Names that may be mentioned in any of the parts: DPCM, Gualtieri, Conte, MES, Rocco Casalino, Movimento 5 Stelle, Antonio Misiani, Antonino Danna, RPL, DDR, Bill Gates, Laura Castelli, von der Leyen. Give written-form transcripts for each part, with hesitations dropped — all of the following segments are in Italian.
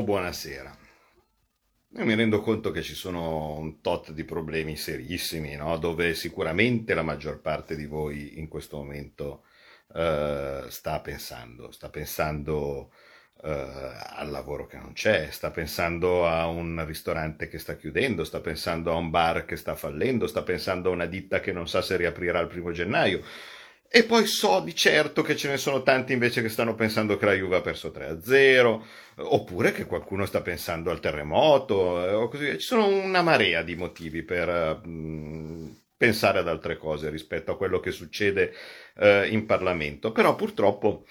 Buonasera. Io mi rendo conto che ci sono un tot di problemi serissimi, no? Dove sicuramente la maggior parte di voi in questo momento sta pensando al lavoro che non c'è, sta pensando a un ristorante che sta chiudendo, sta pensando a un bar che sta fallendo, sta pensando a una ditta che non sa se riaprirà il 1° gennaio. E poi so di certo che ce ne sono tanti invece che stanno pensando che la Juve ha perso 3-0, oppure che qualcuno sta pensando al terremoto, o così via. Ci sono una marea di motivi per pensare ad altre cose rispetto a quello che succede in Parlamento. Però purtroppo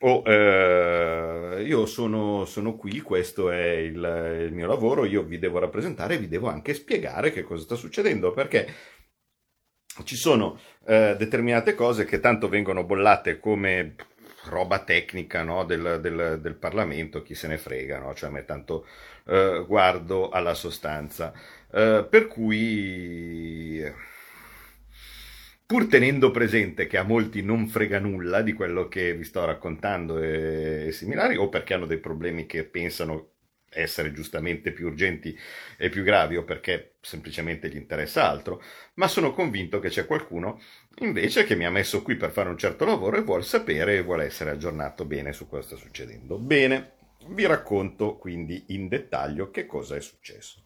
io sono qui, questo è il mio lavoro, io vi devo rappresentare e vi devo anche spiegare che cosa sta succedendo, perché ci sono determinate cose che tanto vengono bollate come roba tecnica, no? del Parlamento, chi se ne frega, no? Cioè a me tanto guardo alla sostanza, per cui pur tenendo presente che a molti non frega nulla di quello che vi sto raccontando e similari, o perché hanno dei problemi che pensano essere giustamente più urgenti e più gravi, o perché semplicemente gli interessa altro, ma sono convinto che c'è qualcuno invece che mi ha messo qui per fare un certo lavoro e vuol sapere e vuole essere aggiornato bene su cosa sta succedendo. Bene, vi racconto quindi in dettaglio che cosa è successo.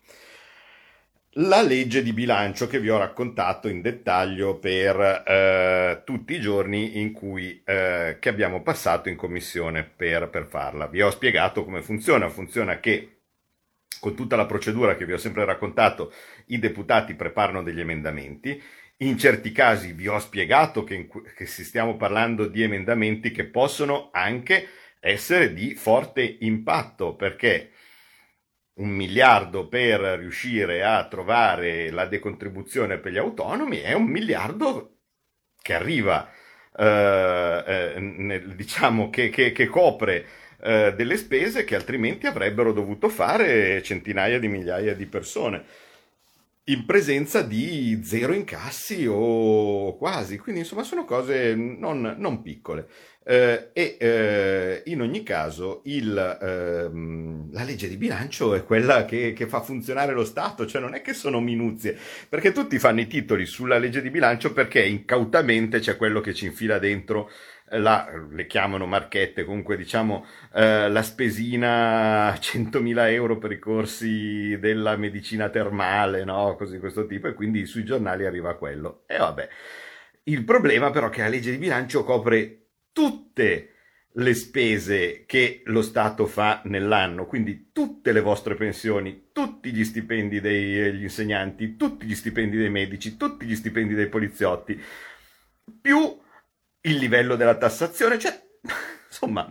La legge di bilancio che vi ho raccontato in dettaglio per tutti i giorni in cui che abbiamo passato in commissione per farla. Vi ho spiegato come funziona. Funziona che con tutta la procedura che vi ho sempre raccontato i deputati preparano degli emendamenti. In certi casi vi ho spiegato che stiamo parlando di emendamenti che possono anche essere di forte impatto, perché 1 miliardo per riuscire a trovare la decontribuzione per gli autonomi è 1 miliardo che arriva, diciamo che copre delle spese che altrimenti avrebbero dovuto fare centinaia di migliaia di persone in presenza di zero incassi o quasi. Quindi insomma sono cose non piccole. In ogni caso la legge di bilancio è quella che fa funzionare lo Stato, cioè non è che sono minuzie, perché tutti fanno i titoli sulla legge di bilancio perché incautamente c'è quello che ci infila dentro le chiamano marchette, comunque diciamo la spesina 100.000 euro per i corsi della medicina termale, no? Così questo tipo, e quindi sui giornali arriva quello. E vabbè, il problema però è che la legge di bilancio copre tutte le spese che lo Stato fa nell'anno, quindi tutte le vostre pensioni, tutti gli stipendi degli insegnanti, tutti gli stipendi dei medici, tutti gli stipendi dei poliziotti, più il livello della tassazione, cioè insomma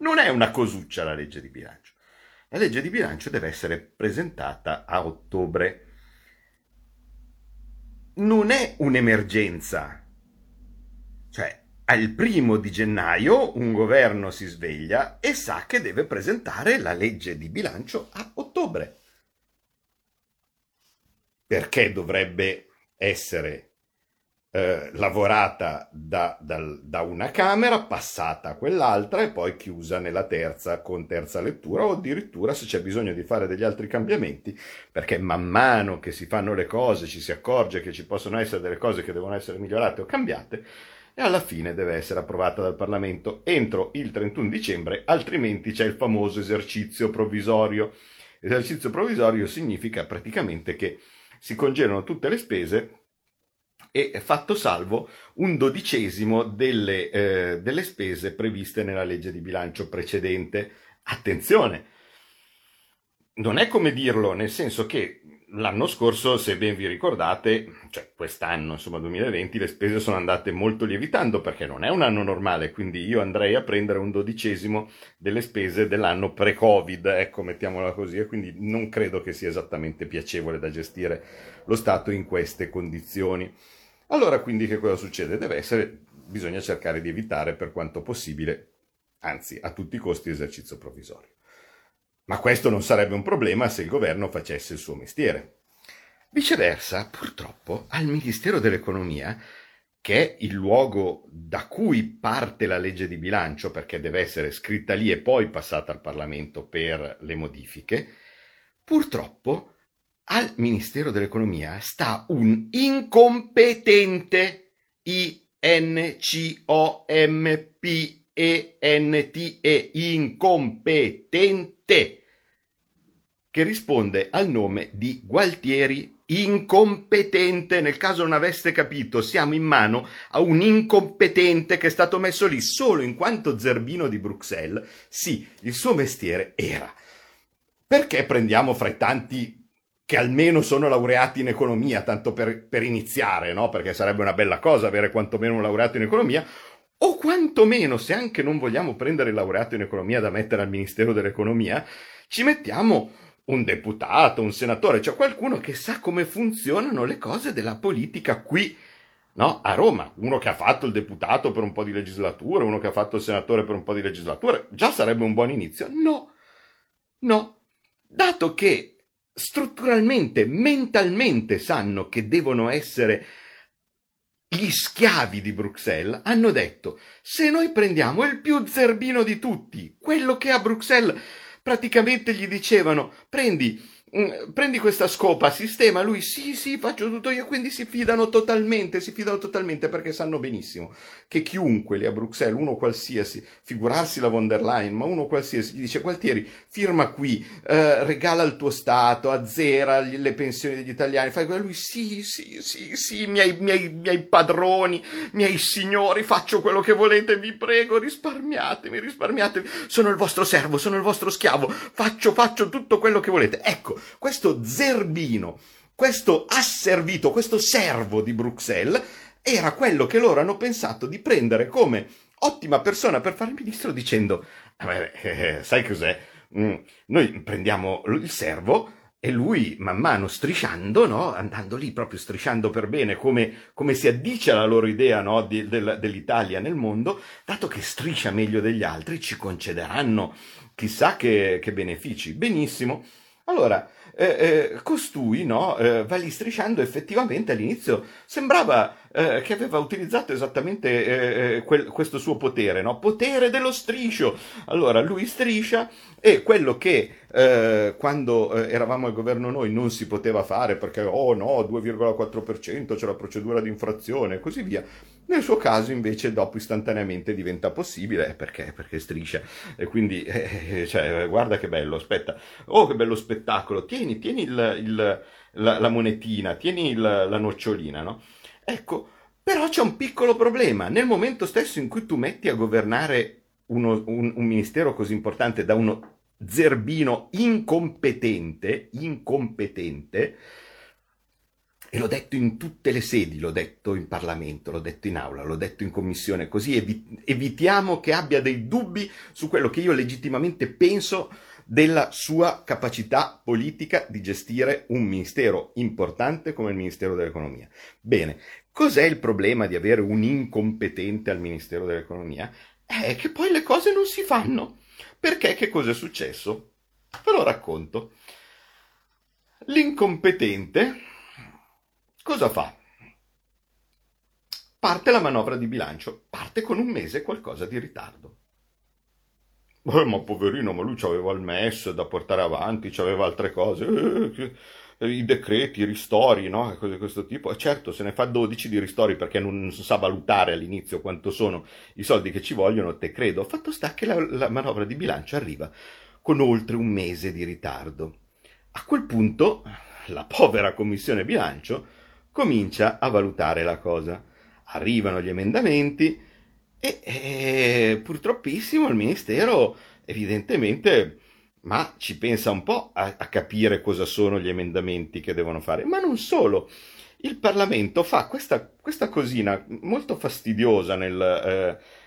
non è una cosuccia la legge di bilancio. La legge di bilancio deve essere presentata a ottobre. Non è un'emergenza, cioè al 1° di gennaio un governo si sveglia e sa che deve presentare la legge di bilancio a ottobre. Perché dovrebbe essere lavorata da una Camera, passata a quell'altra e poi chiusa nella terza con terza lettura, o addirittura se c'è bisogno di fare degli altri cambiamenti, perché man mano che si fanno le cose ci si accorge che ci possono essere delle cose che devono essere migliorate o cambiate, e alla fine deve essere approvata dal Parlamento entro il 31 dicembre, altrimenti c'è il famoso esercizio provvisorio. Esercizio provvisorio significa praticamente che si congelano tutte le spese e fatto salvo 1/12 delle spese previste nella legge di bilancio precedente. Attenzione, non è come dirlo, nel senso che l'anno scorso, se ben vi ricordate, cioè quest'anno, insomma 2020, le spese sono andate molto lievitando perché non è un anno normale, quindi io andrei a prendere un 12° delle spese dell'anno pre-Covid, ecco, mettiamola così, e quindi non credo che sia esattamente piacevole da gestire lo Stato in queste condizioni. Allora quindi che cosa succede? Bisogna cercare di evitare per quanto possibile, anzi a tutti i costi, esercizio provvisorio. Ma questo non sarebbe un problema se il governo facesse il suo mestiere. Viceversa, purtroppo, al Ministero dell'Economia, che è il luogo da cui parte la legge di bilancio, perché deve essere scritta lì e poi passata al Parlamento per le modifiche, purtroppo al Ministero dell'Economia sta un incompetente incompetente, che risponde al nome di Gualtieri, incompetente. Nel caso non aveste capito, siamo in mano a un incompetente che è stato messo lì solo in quanto zerbino di Bruxelles. Sì, il suo mestiere era. Perché prendiamo fra i tanti che almeno sono laureati in economia, tanto per iniziare, no? Perché sarebbe una bella cosa avere quantomeno un laureato in economia, o quantomeno, se anche non vogliamo prendere il laureato in economia da mettere al Ministero dell'Economia, ci mettiamo un deputato, un senatore, cioè qualcuno che sa come funzionano le cose della politica qui, no? A Roma. Uno che ha fatto il deputato per un po' di legislatura, uno che ha fatto il senatore per un po' di legislatura, già sarebbe un buon inizio. No, dato che strutturalmente, mentalmente sanno che devono essere gli schiavi di Bruxelles, hanno detto: se noi prendiamo il più zerbino di tutti, quello che a Bruxelles praticamente gli dicevano prendi questa scopa, sistema, lui sì, faccio tutto io, quindi si fidano totalmente perché sanno benissimo che chiunque lì a Bruxelles, uno qualsiasi, figurarsi la von der Leyen, ma uno qualsiasi, gli dice: Gualtieri, firma qui, regala il tuo Stato, azzera le pensioni degli italiani, fai quello, lui sì, miei padroni, miei signori, faccio quello che volete, vi prego, risparmiatemi, sono il vostro servo, sono il vostro schiavo, faccio tutto quello che volete. Ecco, questo zerbino, questo asservito, questo servo di Bruxelles era quello che loro hanno pensato di prendere come ottima persona per fare ministro, dicendo: sai cos'è? Noi prendiamo il servo e lui, man mano strisciando, no? Andando lì proprio strisciando per bene, come si addice alla loro idea, no? dell'Italia nel mondo, dato che striscia meglio degli altri, ci concederanno chissà che benefici. Benissimo. Allora, costui, no, va lì strisciando, effettivamente all'inizio sembrava che aveva utilizzato esattamente questo suo potere, no? Potere dello striscio. Allora, lui striscia, e quello che quando eravamo al governo noi non si poteva fare perché, oh no, 2,4%, c'è la procedura di infrazione e così via, nel suo caso invece dopo istantaneamente diventa possibile, perché striscia. E quindi, cioè, guarda che bello, aspetta, oh che bello spettacolo, tieni la monetina, tieni la nocciolina, no? Ecco, però c'è un piccolo problema: nel momento stesso in cui tu metti a governare un ministero così importante da uno zerbino incompetente, e l'ho detto in tutte le sedi, l'ho detto in Parlamento, l'ho detto in aula, l'ho detto in commissione, così evitiamo che abbia dei dubbi su quello che io legittimamente penso della sua capacità politica di gestire un ministero importante come il Ministero dell'Economia. Bene, cos'è il problema di avere un incompetente al Ministero dell'Economia? È che poi le cose non si fanno. Perché che cosa è successo? Ve lo racconto. L'incompetente cosa fa? Parte la manovra di bilancio, parte con un mese e qualcosa di ritardo. Ma poverino, ma lui c'aveva il MES da portare avanti, c'aveva altre cose, i decreti, i ristori, no? Cose di questo tipo. E certo, se ne fa 12 di ristori perché non sa valutare all'inizio quanto sono i soldi che ci vogliono, te credo. Fatto sta che la manovra di bilancio arriva con oltre un mese di ritardo. A quel punto la povera Commissione Bilancio comincia a valutare la cosa. Arrivano gli emendamenti e purtroppissimo il Ministero evidentemente ma ci pensa un po' a capire cosa sono gli emendamenti che devono fare. Ma non solo, il Parlamento fa questa cosina molto fastidiosa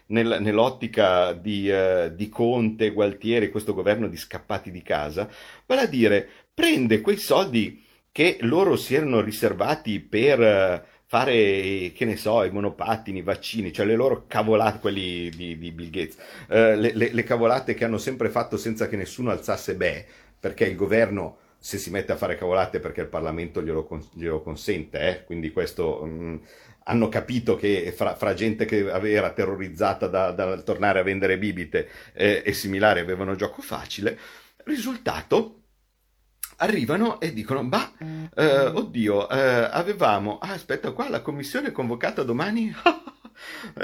nell'ottica di Conte, Gualtieri, questo governo di scappati di casa, vale a dire prende quei soldi che loro si erano riservati per fare, che ne so, i monopattini, i vaccini, cioè le loro cavolate, quelli di Bill Gates, le cavolate che hanno sempre fatto senza che nessuno alzasse beh, perché il governo, se si mette a fare cavolate, perché il Parlamento glielo consente, quindi questo... hanno capito che fra gente che era terrorizzata da tornare a vendere bibite e similari avevano gioco facile, risultato arrivano e dicono avevamo, aspetta qua, la commissione è convocata domani,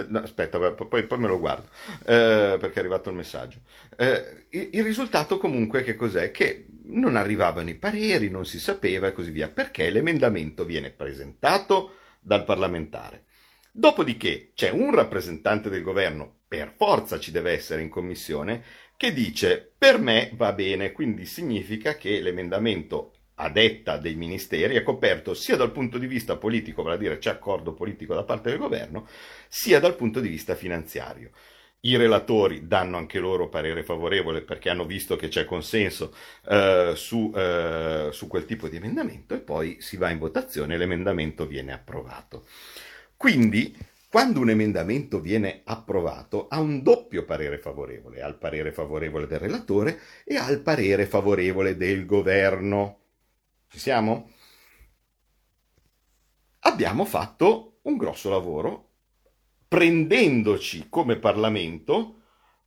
no, aspetta, poi me lo guardo perché è arrivato il messaggio, il risultato comunque che cos'è? Che non arrivavano i pareri, non si sapeva e così via, perché l'emendamento viene presentato dal parlamentare, dopodiché c'è un rappresentante del governo, per forza ci deve essere in commissione, che dice per me va bene, quindi significa che l'emendamento a detta dei ministeri è coperto sia dal punto di vista politico, vale a dire c'è accordo politico da parte del governo, sia dal punto di vista finanziario. I relatori danno anche loro parere favorevole perché hanno visto che c'è consenso su quel tipo di emendamento e poi si va in votazione e l'emendamento viene approvato. Quindi, quando un emendamento viene approvato, ha un doppio parere favorevole, ha il parere favorevole del relatore e ha il parere favorevole del governo. Ci siamo? Abbiamo fatto un grosso lavoro, prendendoci come Parlamento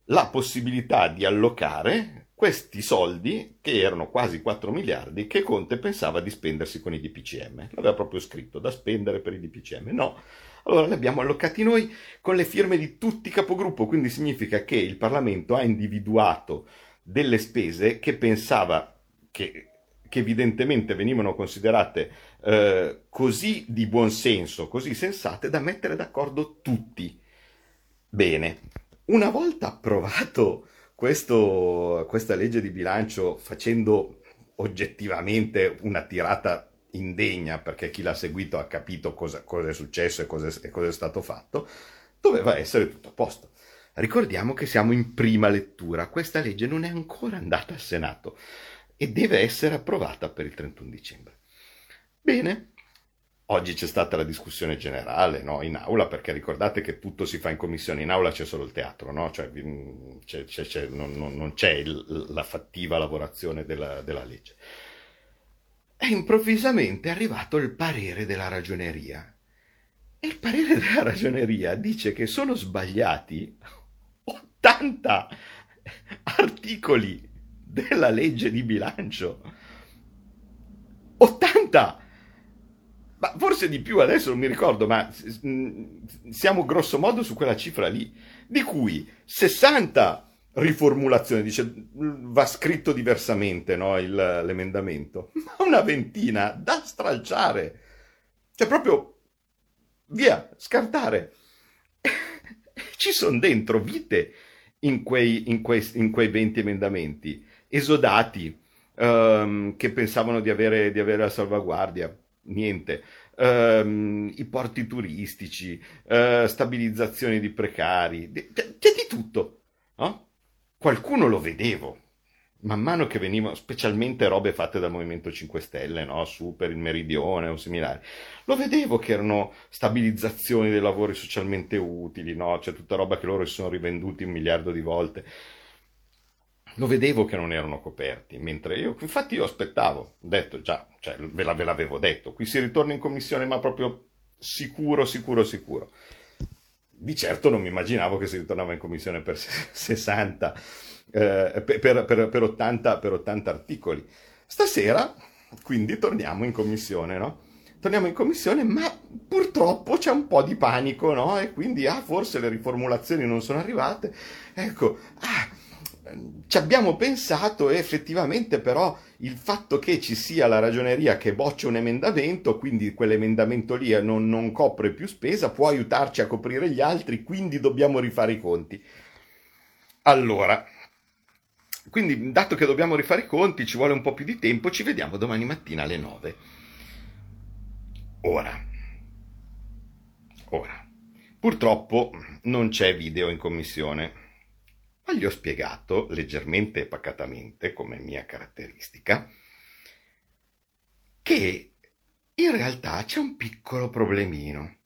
la possibilità di allocare questi soldi, che erano quasi 4 miliardi, che Conte pensava di spendersi con i DPCM. L'aveva proprio scritto, da spendere per i DPCM. No, allora li abbiamo allocati noi con le firme di tutti i capogruppo, quindi significa che il Parlamento ha individuato delle spese che pensava che evidentemente venivano considerate così di buon senso, così sensate, da mettere d'accordo tutti. Bene, una volta approvato questa legge di bilancio, facendo oggettivamente una tirata indegna, perché chi l'ha seguito ha capito cosa è successo e cosa è stato fatto, doveva essere tutto a posto. Ricordiamo che siamo in prima lettura, questa legge non è ancora andata al Senato e deve essere approvata per il 31 dicembre. Bene, oggi c'è stata la discussione generale, no? In aula, perché ricordate che tutto si fa in commissione, in aula c'è solo il teatro, no? Cioè, non c'è la fattiva lavorazione della legge. È improvvisamente arrivato il parere della ragioneria e il parere della ragioneria dice che sono sbagliati 80 articoli della legge di bilancio, 80, ma forse di più, adesso non mi ricordo, ma siamo grosso modo su quella cifra lì, di cui 60 riformulazioni, dice va scritto diversamente, no, l'emendamento, ma una ventina da stralciare, cioè proprio via, scartare. Ci sono dentro vite in quei 20 emendamenti, esodati che pensavano di avere la salvaguardia, niente, i porti turistici, stabilizzazioni di precari, c'è di tutto, no? Qualcuno lo vedevo man mano che venivano, specialmente robe fatte dal Movimento 5 Stelle, no? Su per il meridione o similari, lo vedevo che erano stabilizzazioni dei lavori socialmente utili, no? Cioè tutta roba che loro si sono rivenduti 1 miliardo di volte. Lo vedevo che non erano coperti, mentre io aspettavo, ho detto già, cioè ve l'avevo detto, qui si ritorna in commissione ma proprio sicuro. Di certo non mi immaginavo che si ritornava in commissione per 60, per 80 articoli. Stasera quindi torniamo in commissione, no? Torniamo in commissione, ma purtroppo c'è un po' di panico, no? E quindi, forse le riformulazioni non sono arrivate, ecco, ci abbiamo pensato e effettivamente però il fatto che ci sia la ragioneria che boccia un emendamento, quindi quell'emendamento lì non copre più spesa, può aiutarci a coprire gli altri, quindi dobbiamo rifare i conti. Allora, Quindi, dato che dobbiamo rifare i conti, ci vuole un po' più di tempo, ci vediamo domani mattina alle 9. Ora, purtroppo non c'è video in commissione, ma gli ho spiegato leggermente e pacatamente, come mia caratteristica, che in realtà c'è un piccolo problemino.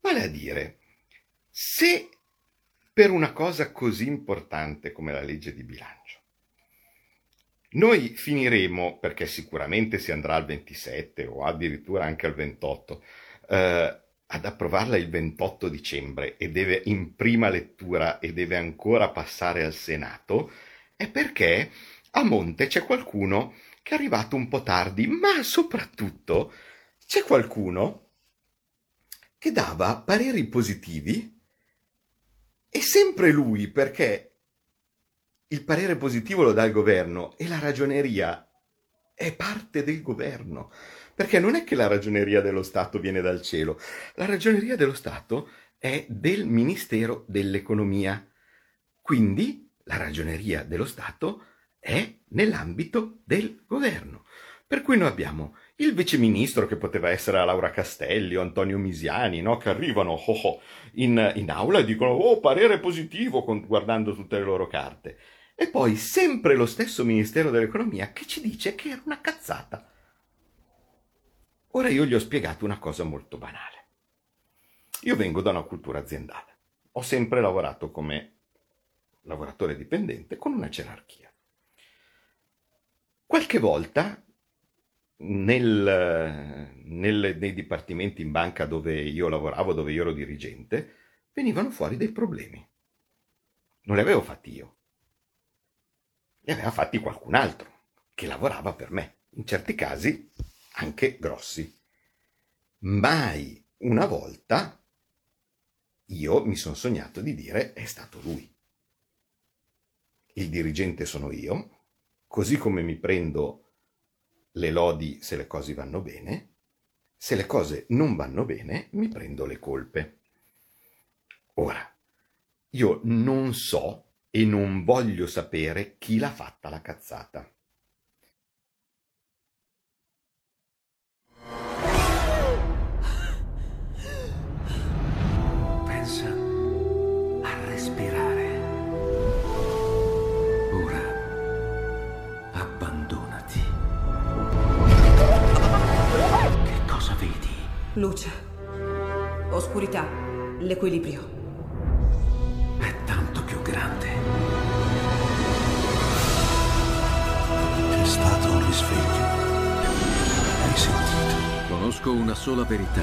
Vale a dire, se per una cosa così importante come la legge di bilancio noi finiremo, perché sicuramente si andrà al 27 o addirittura anche al 28, ad approvarla il 28 dicembre e deve in prima lettura e deve ancora passare al Senato, è perché a monte c'è qualcuno che è arrivato un po' tardi, ma soprattutto c'è qualcuno che dava pareri positivi e sempre lui, perché il parere positivo lo dà il governo e la ragioneria è parte del governo, perché non è che la ragioneria dello Stato viene dal cielo, la ragioneria dello Stato è del Ministero dell'Economia, quindi la ragioneria dello Stato è nell'ambito del governo, per cui noi abbiamo il viceministro, che poteva essere la Laura Castelli o Antonio Misiani, no? Che arrivano in aula e dicono parere positivo, guardando tutte le loro carte. E poi sempre lo stesso Ministero dell'Economia che ci dice che era una cazzata. Ora io gli ho spiegato una cosa molto banale. Io vengo da una cultura aziendale. Ho sempre lavorato come lavoratore dipendente con una gerarchia. Qualche volta nei dipartimenti in banca dove io lavoravo, dove io ero dirigente, venivano fuori dei problemi. Non li avevo fatti io. Li aveva fatti qualcun altro che lavorava per me, in certi casi anche grossi. Mai una volta io mi sono sognato di dire è stato lui. Il dirigente sono io, così come mi prendo le lodi se le cose vanno bene, se le cose non vanno bene mi prendo le colpe. Ora, io non so e non voglio sapere chi l'ha fatta la cazzata. Pensa a respirare. Ora abbandonati. Che cosa vedi? Luce, oscurità, l'equilibrio. C'è stato un risveglio. Hai sentito? Conosco una sola verità.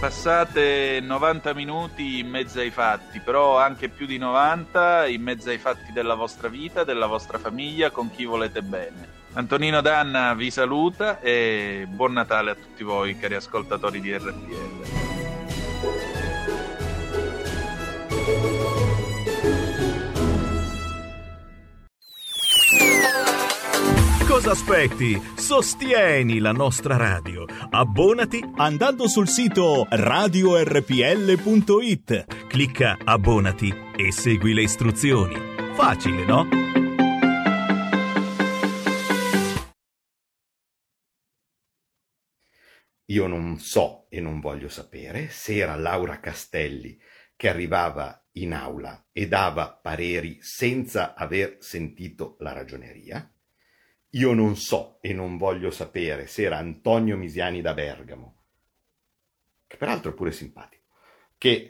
Passate 90 minuti in mezzo ai fatti, però anche più di 90, in mezzo ai fatti della vostra vita, della vostra famiglia, con chi volete bene. Antonino Danna vi saluta e buon Natale a tutti voi, cari ascoltatori di RPL. Cosa aspetti? Sostieni la nostra radio. Abbonati andando sul sito radiorpl.it. Clicca abbonati e segui le istruzioni. Facile, no? Io non so e non voglio sapere se era Laura Castelli che arrivava in aula e dava pareri senza aver sentito la ragioneria. Io non so e non voglio sapere se era Antonio Misiani da Bergamo, che peraltro è pure simpatico, che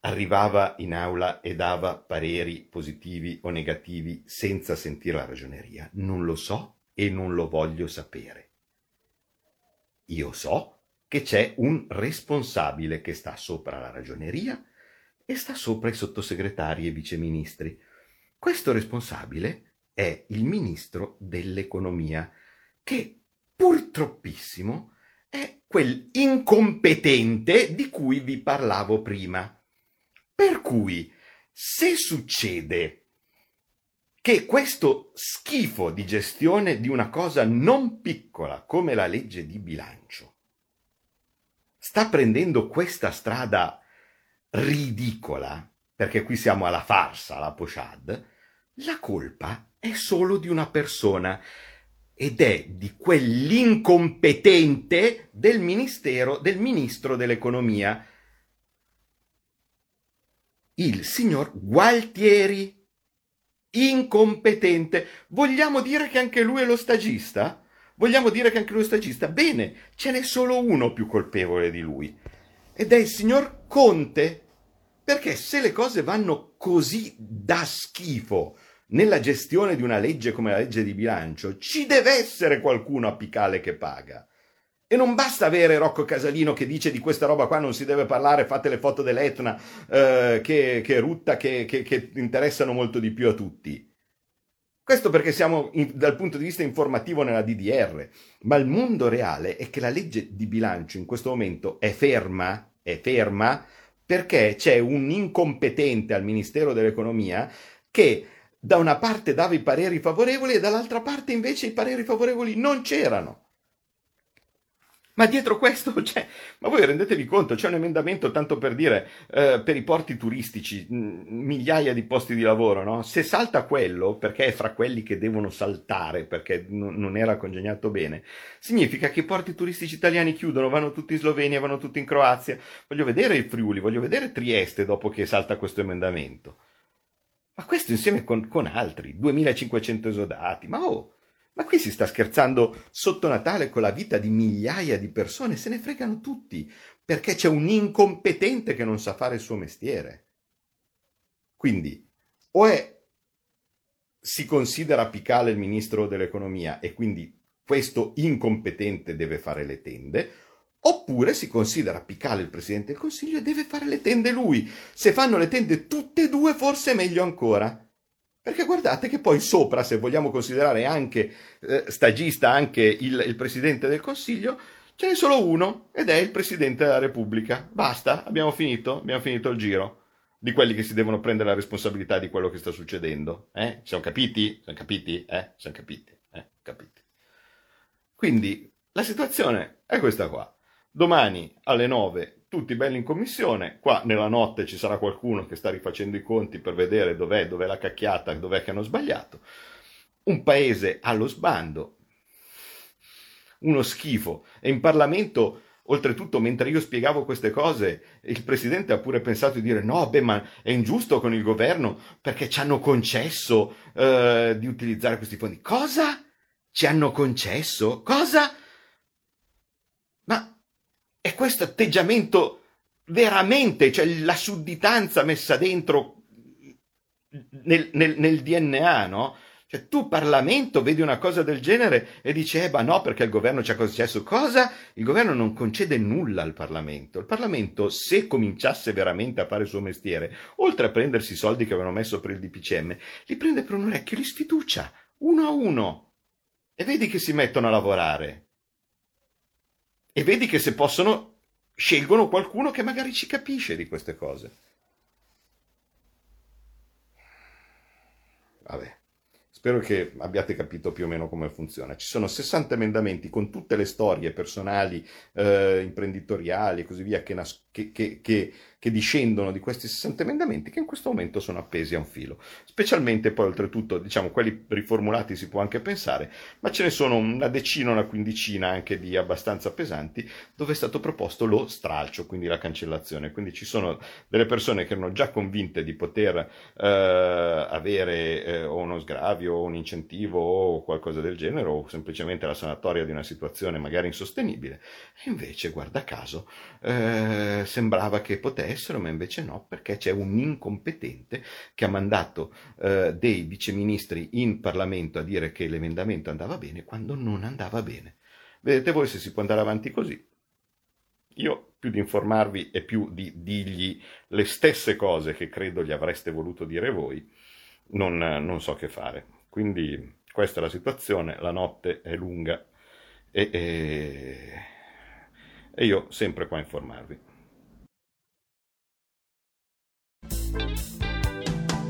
arrivava in aula e dava pareri positivi o negativi senza sentire la ragioneria. Non lo so e non lo voglio sapere. Io so che c'è un responsabile che sta sopra la ragioneria e sta sopra i sottosegretari e viceministri. Questo responsabile è il ministro dell'economia, che purtroppissimo è quel incompetente di cui vi parlavo prima. Per cui, se succede che questo schifo di gestione di una cosa non piccola come la legge di bilancio sta prendendo questa strada ridicola, perché qui siamo alla farsa, alla pochade, la colpa è solo di una persona ed è di quell'incompetente del ministro dell'economia, il signor Gualtieri. Incompetente. Vogliamo dire che anche lui è lo stagista? Bene, ce n'è solo uno più colpevole di lui ed è il signor Conte, perché se le cose vanno così da schifo nella gestione di una legge come la legge di bilancio, ci deve essere qualcuno apicale che paga. E non basta avere Rocco Casalino che dice di questa roba qua non si deve parlare, fate le foto dell'Etna, che rutta, che interessano molto di più a tutti. Questo perché siamo dal punto di vista informativo nella DDR. Ma il mondo reale è che la legge di bilancio in questo momento è ferma, perché c'è un incompetente al Ministero dell'Economia che da una parte dava i pareri favorevoli e dall'altra parte invece i pareri favorevoli non c'erano. Ma dietro questo c'è, ma voi rendetevi conto, c'è un emendamento, tanto per dire, per i porti turistici, migliaia di posti di lavoro, no? Se salta quello, perché è fra quelli che devono saltare, perché non era congegnato bene, significa che i porti turistici italiani chiudono, vanno tutti in Slovenia, vanno tutti in Croazia. Voglio vedere il Friuli, voglio vedere Trieste dopo che salta questo emendamento. Ma questo insieme con altri, 2500 esodati, ma qui si sta scherzando sotto Natale con la vita di migliaia di persone, se ne fregano tutti, perché c'è un incompetente che non sa fare il suo mestiere. Quindi, si considera apicale il ministro dell'economia e quindi questo incompetente deve fare le tende, oppure si considera apicale il Presidente del Consiglio e deve fare le tende lui. Se fanno le tende tutte e due forse è meglio ancora. Perché guardate che poi sopra, se vogliamo considerare anche stagista anche il Presidente del Consiglio, ce n'è solo uno ed è il Presidente della Repubblica. Basta, abbiamo finito il giro di quelli che si devono prendere la responsabilità di quello che sta succedendo. Siamo capiti? Quindi la situazione è questa qua. Domani alle 9 tutti belli in commissione, qua nella notte ci sarà qualcuno che sta rifacendo i conti per vedere dov'è la cacchiata, dov'è che hanno sbagliato. Un paese allo sbando, uno schifo. E in Parlamento, oltretutto, mentre io spiegavo queste cose, il Presidente ha pure pensato di dire ma è ingiusto con il governo perché ci hanno concesso di utilizzare questi fondi. Cosa? Ci hanno concesso? Cosa? Ma è questo atteggiamento veramente, cioè la sudditanza messa dentro nel DNA, no? Cioè tu Parlamento vedi una cosa del genere e dici no, perché il governo ci ha concesso cosa? Il governo non concede nulla al Parlamento. Il Parlamento, se cominciasse veramente a fare il suo mestiere, oltre a prendersi i soldi che avevano messo per il DPCM, li prende per un orecchio, li sfiducia, uno a uno. E vedi che si mettono a lavorare. E vedi che se possono, scelgono qualcuno che magari ci capisce di queste cose. Vabbè, Spero che abbiate capito più o meno come funziona. Ci sono 60 emendamenti con tutte le storie personali, imprenditoriali e così via che discendono di questi 60 emendamenti che in questo momento sono appesi a un filo. Specialmente poi oltretutto, diciamo, quelli riformulati si può anche pensare, ma ce ne sono una decina, una quindicina anche di abbastanza pesanti, dove è stato proposto lo stralcio, quindi la cancellazione. Quindi ci sono delle persone che erano già convinte di poter avere o uno sgravio, o un incentivo o qualcosa del genere, o semplicemente la sanatoria di una situazione magari insostenibile. E invece, guarda caso, sembrava che potessero, ma invece no, perché c'è un incompetente che ha mandato dei viceministri in Parlamento a dire che l'emendamento andava bene quando non andava bene. Vedete voi se si può andare avanti così. Io, più di informarvi e più di dirgli le stesse cose che credo gli avreste voluto dire voi, non so che fare. Quindi questa è la situazione, la notte è lunga e io sempre qua a informarvi.